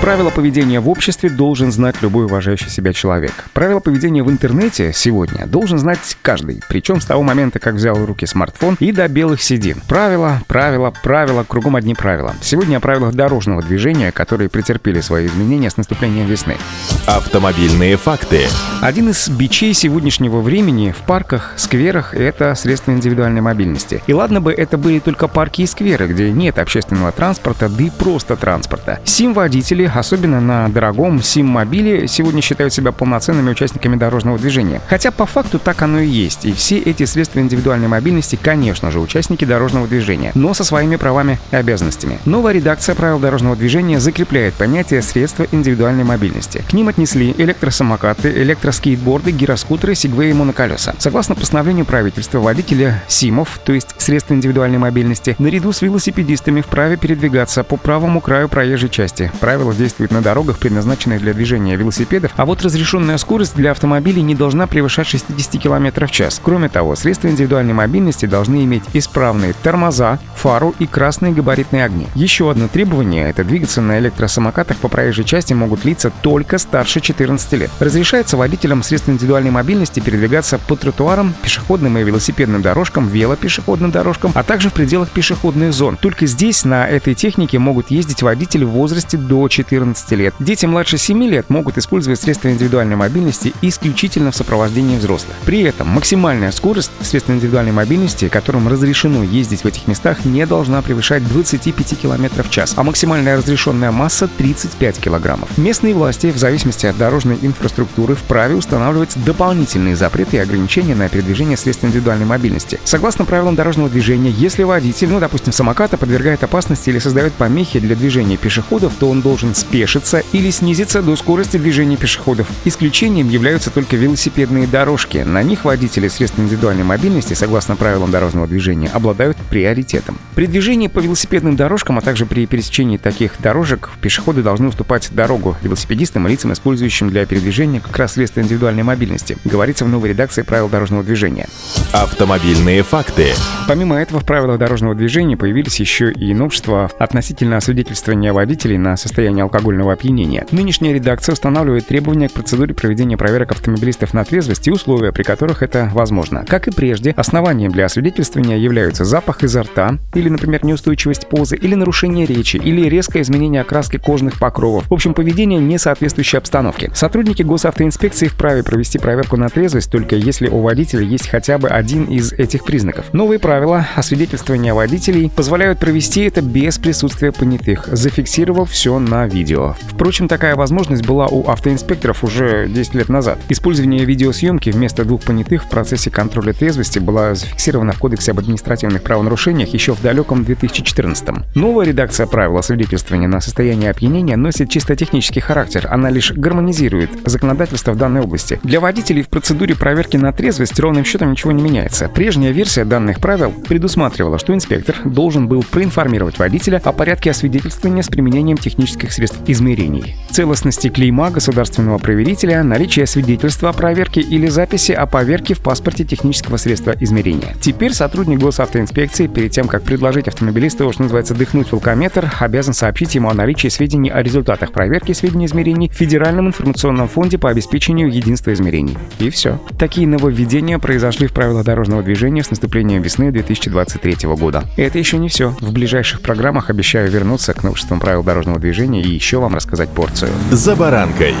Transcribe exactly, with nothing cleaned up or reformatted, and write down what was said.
Правила поведения в обществе должен знать любой уважающий себя человек. Правила поведения в интернете сегодня должен знать каждый, причем с того момента, как взял в руки смартфон и до белых седин. Правила, правила, правила, кругом одни правила. Сегодня о правилах дорожного движения, которые претерпели свои изменения с наступлением весны. Автомобильные факты. Один из бичей сегодняшнего времени в парках, скверах — это средства индивидуальной мобильности. И ладно бы это были только парки и скверы, где нет общественного транспорта, да и просто транспорта. Сим-водители, особенно на дорогом сим-мобиле, сегодня считают себя полноценными участниками дорожного движения. Хотя по факту так оно и есть, и все эти средства индивидуальной мобильности, конечно же, участники дорожного движения, но со своими правами и обязанностями. Новая редакция правил дорожного движения закрепляет понятие средства индивидуальной мобильности. К ним отнесли электросамокаты, электроскейтборды, гироскутеры, сегвеи и моноколеса. Согласно постановлению правительства, водители симов, то есть средства индивидуальной мобильности, наряду с велосипедистами вправе передвигаться по правому краю проезжей части. Правила действует на дорогах, предназначенных для движения велосипедов, а вот разрешенная скорость для автомобилей не должна превышать шестьдесят километров в час. Кроме того, средства индивидуальной мобильности должны иметь исправные тормоза, фару и красные габаритные огни. Еще одно требование – это двигаться на электросамокатах по проезжей части могут лица только старше четырнадцати лет. Разрешается водителям средств индивидуальной мобильности передвигаться по тротуарам, пешеходным и велосипедным дорожкам, велопешеходным дорожкам, а также в пределах пешеходных зон. Только здесь на этой технике могут ездить водители в возрасте до четырнадцати лет. Дети младше семи лет могут использовать средства индивидуальной мобильности исключительно в сопровождении взрослых. При этом максимальная скорость средств индивидуальной мобильности, которым разрешено ездить в этих местах, не должна превышать двадцати пяти километров в час, а максимальная разрешенная масса – тридцать пять килограммов. Местные власти, в зависимости от дорожной инфраструктуры, вправе устанавливать дополнительные запреты и ограничения на передвижение средств индивидуальной мобильности. Согласно правилам дорожного движения, если водитель, ну, допустим, самоката, подвергает опасности или создает помехи для движения пешеходов, то он должен спешиться или снизиться до скорости движения пешеходов. Исключением являются только велосипедные дорожки. На них водители средств индивидуальной мобильности, согласно правилам дорожного движения, обладают приоритетом. При движении по велосипедным дорожкам, а также при пересечении таких дорожек, пешеходы должны уступать дорогу велосипедистам и лицам, использующим для передвижения как раз средства индивидуальной мобильности, говорится в новой редакции правил дорожного движения. Автомобильные факты. Помимо этого, в правилах дорожного движения появились еще и новшества относительно освидетельствования водителей на состояние алкогольного опьянения. Нынешняя редакция устанавливает требования к процедуре проведения проверок автомобилистов на трезвость и условия, при которых это возможно. Как и прежде, основанием для освидетельствования являются запах изо рта, или, например, неустойчивость позы, или нарушение речи, или резкое изменение окраски кожных покровов. В общем, поведение, не соответствующее обстановке. Сотрудники госавтоинспекции вправе провести проверку на трезвость, только если у водителя есть хотя бы один из этих признаков. Новые правила освидетельствования водителей позволяют провести это без присутствия понятых, зафиксировав все на видео. Впрочем, такая возможность была у автоинспекторов уже десять лет назад. Использование видеосъемки вместо двух понятых в процессе контроля трезвости было зафиксировано в Кодексе об административных правонарушениях еще в далеком две тысячи четырнадцатом. Новая редакция правил освидетельствования на состояние опьянения носит чисто технический характер. Она лишь гармонизирует законодательство в данной области. Для водителей в процедуре проверки на трезвость ровным счетом ничего не меняется. Прежняя версия данных правил предусматривала, что инспектор должен был проинформировать водителя о порядке освидетельствования с применением технических средств измерений, целостности клейма государственного проверителя, наличие свидетельства о проверке или записи о поверке в паспорте технического средства измерения. Теперь сотрудник госавтоинспекции перед тем, как предложить автомобилисту, что называется, дыхнуть волкометр, обязан сообщить ему о наличии сведений о результатах проверки сведений измерений в Федеральном информационном фонде по обеспечению единства измерений. И все. Такие нововведения произошли в правилах дорожного движения с наступлением весны две тысячи двадцать третьего года. И это еще не все. В ближайших программах обещаю вернуться к новшествам правил дорожного движения и еще вам рассказать порцию. «За баранкой».